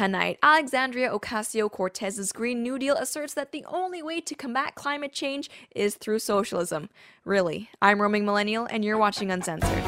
Tonight, Alexandria Ocasio-Cortez's Green New Deal asserts that the only way to combat climate change is through socialism. Really, I'm Roaming Millennial, and you're watching Uncensored.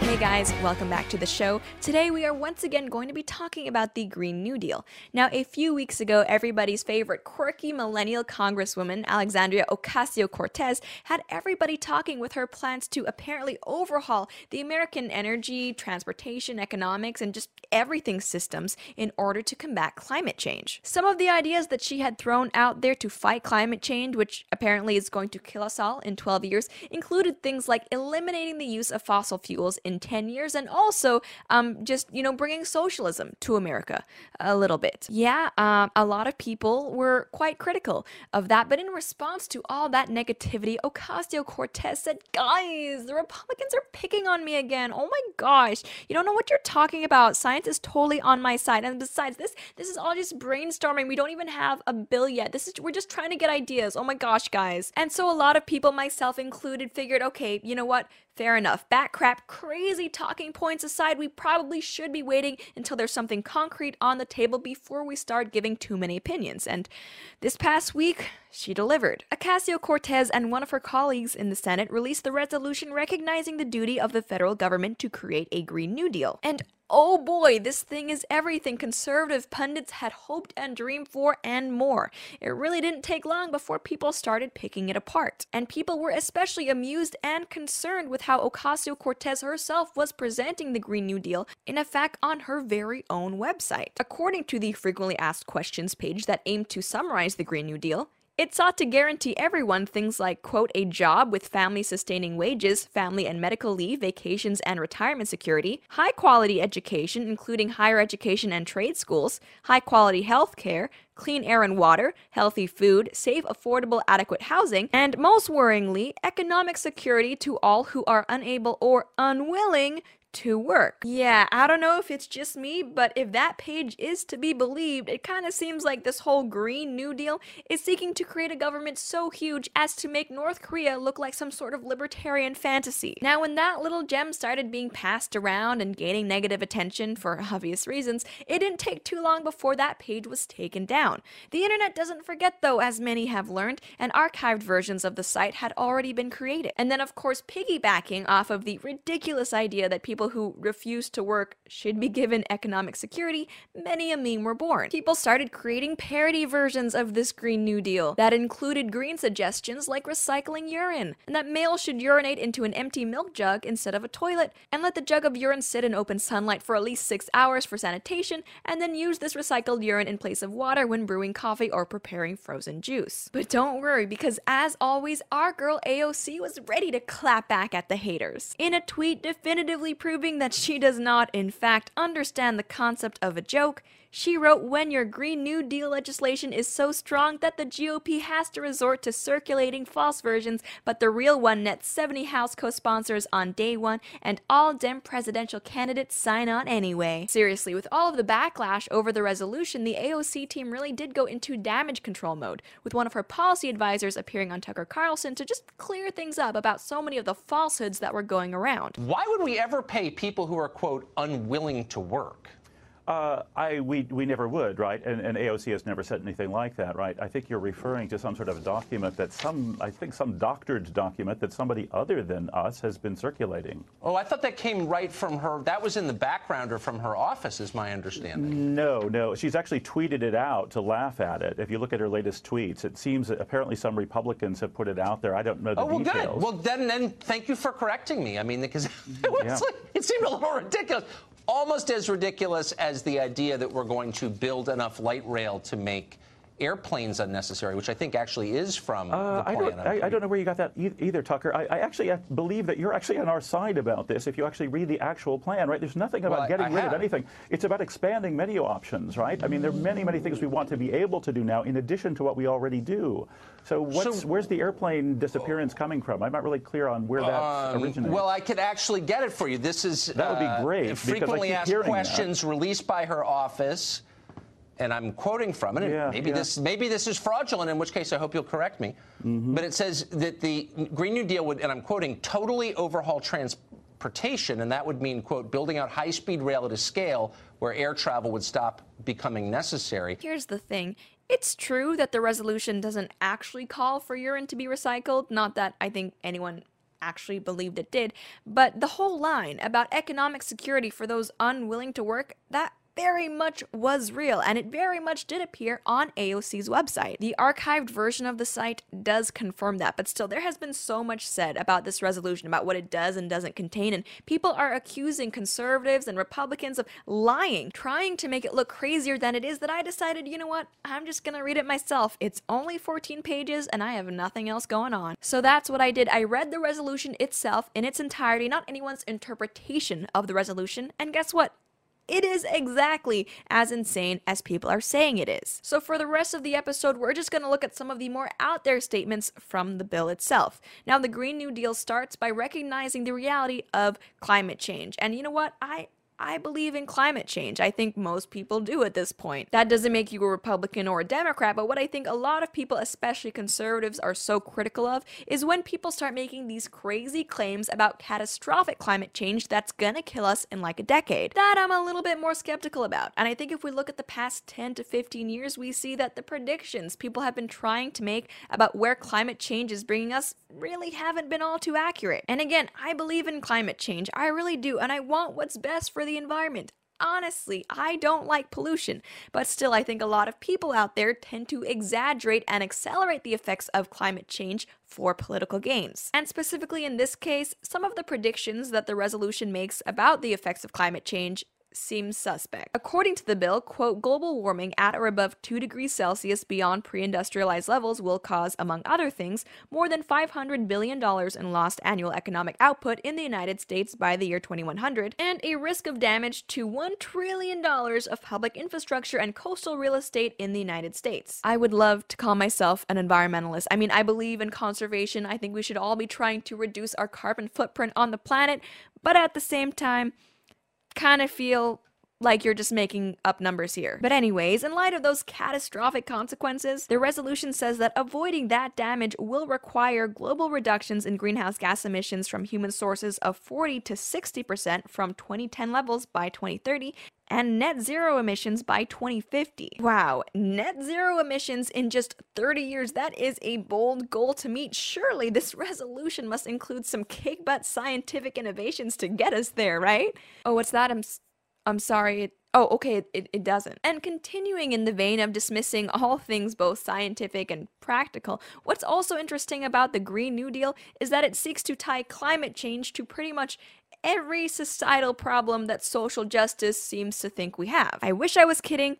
Hey guys, welcome back to the show. Today we are once again going to be talking about the Green New Deal. Now, a few weeks ago, everybody's favorite quirky millennial congresswoman, Alexandria Ocasio-Cortez, had everybody talking with her plans to apparently overhaul the American energy, transportation, economics, and just everything systems in order to combat climate change. Some of the ideas that she had thrown out there to fight climate change, which apparently is going to kill us all in 12 years, included things like eliminating the use of fossil fuels in 10 years and also bringing socialism to America a little bit. Yeah, a lot of people were quite critical of that, but in response to all that negativity, Ocasio-Cortez said, guys, the Republicans are picking on me again. Oh my gosh, you don't know what you're talking about. Science is totally on my side. And besides, this is all just brainstorming. We don't even have a bill yet. We're just trying to get ideas. Oh my gosh, guys. And so a lot of people, myself included, figured, okay, you know what? Fair enough. Bat crap, crazy talking points aside, we probably should be waiting until there's something concrete on the table before we start giving too many opinions. And this past week, she delivered. Ocasio-Cortez and one of her colleagues in the Senate released the resolution recognizing the duty of the federal government to create a Green New Deal. And oh boy, this thing is everything conservative pundits had hoped and dreamed for and more. It really didn't take long before people started picking it apart. And people were especially amused and concerned with how Ocasio-Cortez herself was presenting the Green New Deal, in effect, on her very own website. According to the Frequently Asked Questions page that aimed to summarize the Green New Deal, it sought to guarantee everyone things like, quote, a job with family-sustaining wages, family and medical leave, vacations and retirement security, high-quality education, including higher education and trade schools, high-quality health care, clean air and water, healthy food, safe, affordable, adequate housing, and most worryingly, economic security to all who are unable or unwilling to work. Yeah, I don't know if it's just me, but if that page is to be believed, it kind of seems like this whole Green New Deal is seeking to create a government so huge as to make North Korea look like some sort of libertarian fantasy. Now, when that little gem started being passed around and gaining negative attention for obvious reasons, it didn't take too long before that page was taken down. The internet doesn't forget though, as many have learned, and archived versions of the site had already been created. And then of course, piggybacking off of the ridiculous idea that people who refuse to work should be given economic security, many a meme were born. People started creating parody versions of this Green New Deal that included green suggestions like recycling urine, and that males should urinate into an empty milk jug instead of a toilet, and let the jug of urine sit in open sunlight for at least 6 hours for sanitation, and then use this recycled urine in place of water when brewing coffee or preparing frozen juice. But don't worry, because as always, our girl AOC was ready to clap back at the haters. In a tweet definitively proving that she does not, in fact, understand the concept of a joke, she wrote, when your Green New Deal legislation is so strong that the GOP has to resort to circulating false versions, but the real one nets 70 House co-sponsors on day one, and all Dem presidential candidates sign on anyway. Seriously, with all of the backlash over the resolution, the AOC team really did go into damage control mode, with one of her policy advisors appearing on Tucker Carlson to just clear things up about so many of the falsehoods that were going around. Why would we ever pay people who are, quote, unwilling to work? We never would, right? And AOC has never said anything like that, right? I think you're referring to some sort of document that some doctored document that somebody other than us has been circulating. Oh, I thought that came right from her. That was in the background or from her office, is my understanding. No. She's actually tweeted it out to laugh at it. If you look at her latest tweets, it seems that apparently some Republicans have put it out there. I don't know the details. Oh, well, good. Well, then thank you for correcting me. I mean, because it seemed a little ridiculous. Almost as ridiculous as the idea that we're going to build enough light rail to make airplanes unnecessary, which I think actually is from the plan. I don't know where you got that either, Tucker. I actually believe that you're actually on our side about this if you actually read the actual plan, right? There's nothing about getting rid of anything. It's about expanding menu options, right? I mean, there are many, many things we want to be able to do now in addition to what we already do. So, where's the airplane disappearance coming from? I'm not really clear on where that originates. Well, I could actually get it for you. This is that would be great. Frequently asked questions released by her office. and I'm quoting from it, and maybe this is fraudulent, in which case I hope you'll correct me, but it says that the Green New Deal would, and I'm quoting, totally overhaul transportation, and that would mean, quote, building out high-speed rail at a scale where air travel would stop becoming necessary. Here's the thing. It's true that the resolution doesn't actually call for urine to be recycled, not that I think anyone actually believed it did, but the whole line about economic security for those unwilling to work, that very much was real, and it very much did appear on AOC's website. The archived version of the site does confirm that, but still, there has been so much said about this resolution, about what it does and doesn't contain, and people are accusing conservatives and Republicans of lying, trying to make it look crazier than it is, that I decided, you know what, I'm just gonna read it myself. It's only 14 pages, and I have nothing else going on. So that's what I did. I read the resolution itself in its entirety, not anyone's interpretation of the resolution, and guess what? It is exactly as insane as people are saying it is. So for the rest of the episode, we're just going to look at some of the more out there statements from the bill itself. Now, the Green New Deal starts by recognizing the reality of climate change. And you know what? I believe in climate change. I think most people do at this point. That doesn't make you a Republican or a Democrat, but what I think a lot of people, especially conservatives, are so critical of is when people start making these crazy claims about catastrophic climate change that's gonna kill us in like a decade. That I'm a little bit more skeptical about. And I think if we look at the past 10 to 15 years, we see that the predictions people have been trying to make about where climate change is bringing us really haven't been all too accurate. And again, I believe in climate change. I really do, and I want what's best for the environment. Honestly, I don't like pollution, but still I think a lot of people out there tend to exaggerate and accelerate the effects of climate change for political gains. And specifically in this case, some of the predictions that the resolution makes about the effects of climate change seems suspect. According to the bill, quote, global warming at or above 2 degrees Celsius beyond pre-industrialized levels will cause, among other things, more than $500 billion in lost annual economic output in the United States by the year 2100, and a risk of damage to $1 trillion of public infrastructure and coastal real estate in the United States. I would love to call myself an environmentalist. I mean, I believe in conservation. I think we should all be trying to reduce our carbon footprint on the planet, but at the same time, kind of feel like you're just making up numbers here. But anyways, in light of those catastrophic consequences, the resolution says that avoiding that damage will require global reductions in greenhouse gas emissions from human sources of 40 to 60% from 2010 levels by 2030, and net zero emissions by 2050. Wow, net zero emissions in just 30 years, that is a bold goal to meet. Surely this resolution must include some kick-butt scientific innovations to get us there, right? Oh, what's that? I'm sorry. It doesn't. And continuing in the vein of dismissing all things both scientific and practical, what's also interesting about the Green New Deal is that it seeks to tie climate change to pretty much every societal problem that social justice seems to think we have. I wish I was kidding,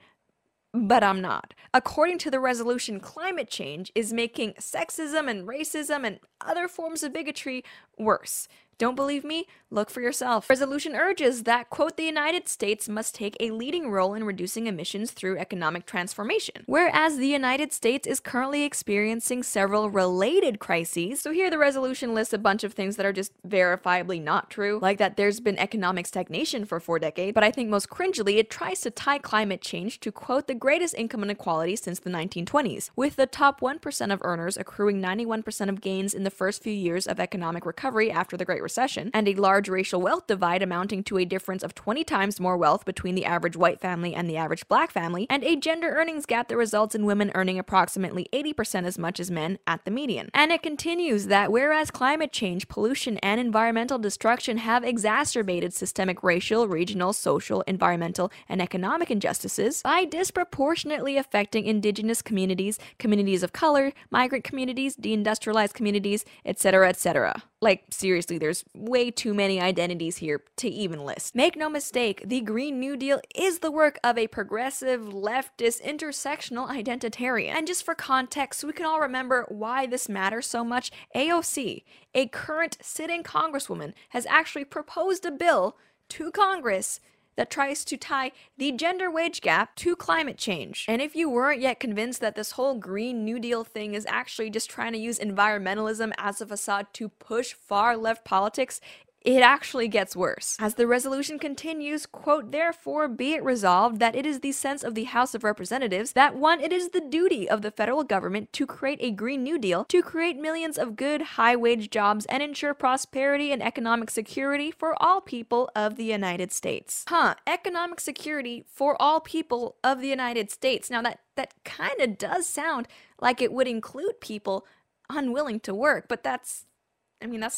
but I'm not. According to the resolution, climate change is making sexism and racism and other forms of bigotry worse. Don't believe me? Look for yourself. Resolution urges that, quote, the United States must take a leading role in reducing emissions through economic transformation. Whereas the United States is currently experiencing several related crises, so here the resolution lists a bunch of things that are just verifiably not true, like that there's been economic stagnation for 4 decades, but I think most cringely, it tries to tie climate change to, quote, the greatest income inequality since the 1920s, with the top 1% of earners accruing 91% of gains in the first few years of economic recovery after the Great Recession, and a large racial wealth divide amounting to a difference of 20 times more wealth between the average white family and the average black family, and a gender earnings gap that results in women earning approximately 80% as much as men at the median. And it continues that whereas climate change, pollution, and environmental destruction have exacerbated systemic racial, regional, social, environmental, and economic injustices by disproportionately affecting indigenous communities, communities of color, migrant communities, deindustrialized communities, etc., etc. Like, seriously, there's way too many identities here to even list. Make no mistake, the Green New Deal is the work of a progressive, leftist, intersectional identitarian. And just for context, so we can all remember why this matters so much, AOC, a current sitting congresswoman, has actually proposed a bill to Congress that tries to tie the gender wage gap to climate change. And if you weren't yet convinced that this whole Green New Deal thing is actually just trying to use environmentalism as a facade to push far left politics, It actually gets worse. As the resolution continues, quote, "Therefore be it resolved that it is the sense of the House of Representatives that 1. It is the duty of the federal government to create a Green New Deal, to create millions of good, high-wage jobs and ensure prosperity and economic security for all people of the United States." Economic security for all people of the United States. Now that kind of does sound like it would include people unwilling to work, but that's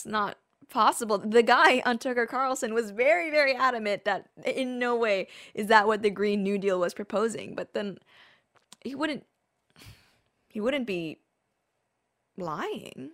not possible. The guy on Tucker Carlson was very, very adamant that in no way is that what the Green New Deal was proposing, but then he wouldn't be lying,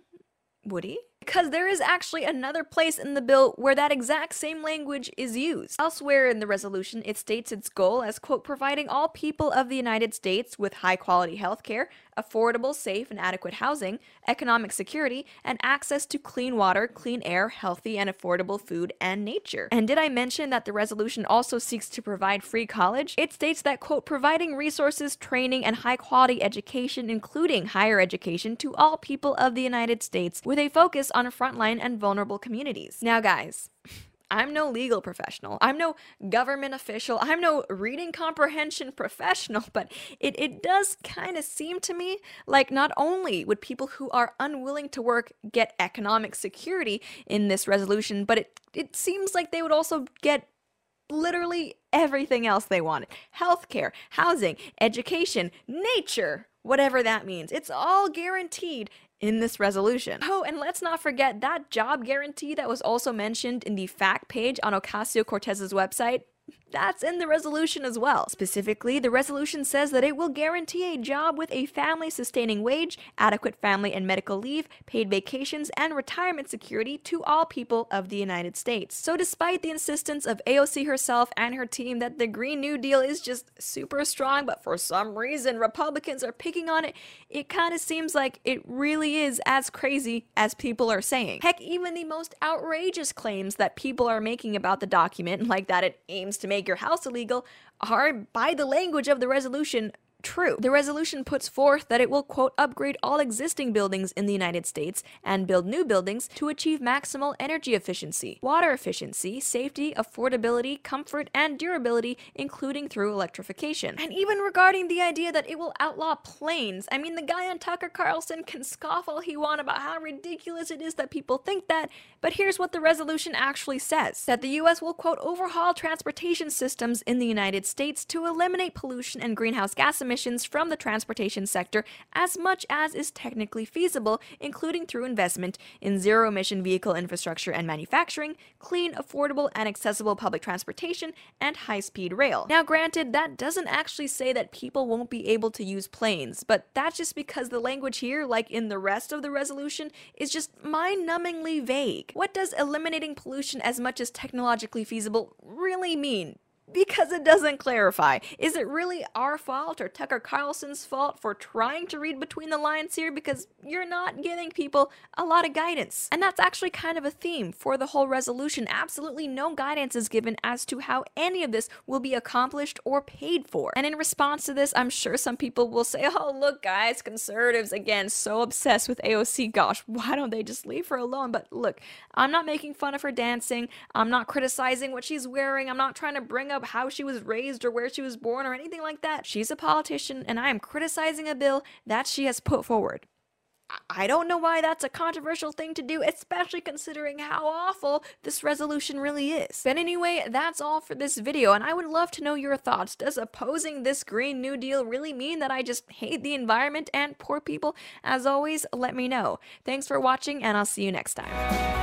would he? Because there is actually another place in the bill where that exact same language is used. Elsewhere in the resolution, it states its goal as, quote, "providing all people of the United States with high-quality health care, affordable, safe, and adequate housing, economic security, and access to clean water, clean air, healthy and affordable food, and nature." And did I mention that the resolution also seeks to provide free college? It states that, quote, "providing resources, training, and high-quality education, including higher education, to all people of the United States, with a focus on frontline and vulnerable communities." Now guys, I'm no legal professional, I'm no government official, I'm no reading comprehension professional, but it does kind of seem to me like not only would people who are unwilling to work get economic security in this resolution, but it seems like they would also get literally everything else they wanted. Healthcare, housing, education, nature, whatever that means. It's all guaranteed in this resolution. Oh, and let's not forget that job guarantee that was also mentioned in the fact page on Ocasio-Cortez's website. That's in the resolution as well. Specifically, the resolution says that it will guarantee a job with a family-sustaining wage, adequate family and medical leave, paid vacations, and retirement security to all people of the United States. So despite the insistence of AOC herself and her team that the Green New Deal is just super strong, but for some reason Republicans are picking on it, it kind of seems like it really is as crazy as people are saying. Heck, even the most outrageous claims that people are making about the document, like that it aims to make your house illegal, are, by the language of the resolution, true. The resolution puts forth that it will, quote, "upgrade all existing buildings in the United States and build new buildings to achieve maximal energy efficiency, water efficiency, safety, affordability, comfort, and durability, including through electrification." And even regarding the idea that it will outlaw planes, I mean, the guy on Tucker Carlson can scoff all he wants about how ridiculous it is that people think that, but here's what the resolution actually says, that the U.S. will, quote, "overhaul transportation systems in the United States to eliminate pollution and greenhouse gas emissions from the transportation sector as much as is technically feasible, including through investment in zero-emission vehicle infrastructure and manufacturing, clean, affordable, and accessible public transportation, and high-speed rail." Now granted, that doesn't actually say that people won't be able to use planes, but that's just because the language here, like in the rest of the resolution, is just mind-numbingly vague. What does eliminating pollution as much as technologically feasible really mean? Because it doesn't clarify. Is it really our fault or Tucker Carlson's fault for trying to read between the lines here? Because you're not giving people a lot of guidance. And that's actually kind of a theme for the whole resolution. Absolutely no guidance is given as to how any of this will be accomplished or paid for. And in response to this, I'm sure some people will say, "Oh, look guys, conservatives again, so obsessed with AOC, gosh, why don't they just leave her alone?" But look, I'm not making fun of her dancing, I'm not criticizing what she's wearing, I'm not trying to bring up how she was raised or where she was born or anything like that. She's a politician, and I am criticizing a bill that she has put forward. I don't know why that's a controversial thing to do, especially considering how awful this resolution really is. But anyway, that's all for this video, and I would love to know your thoughts. Does opposing this Green New Deal really mean that I just hate the environment and poor people? As always, let me know. Thanks for watching, and I'll see you next time.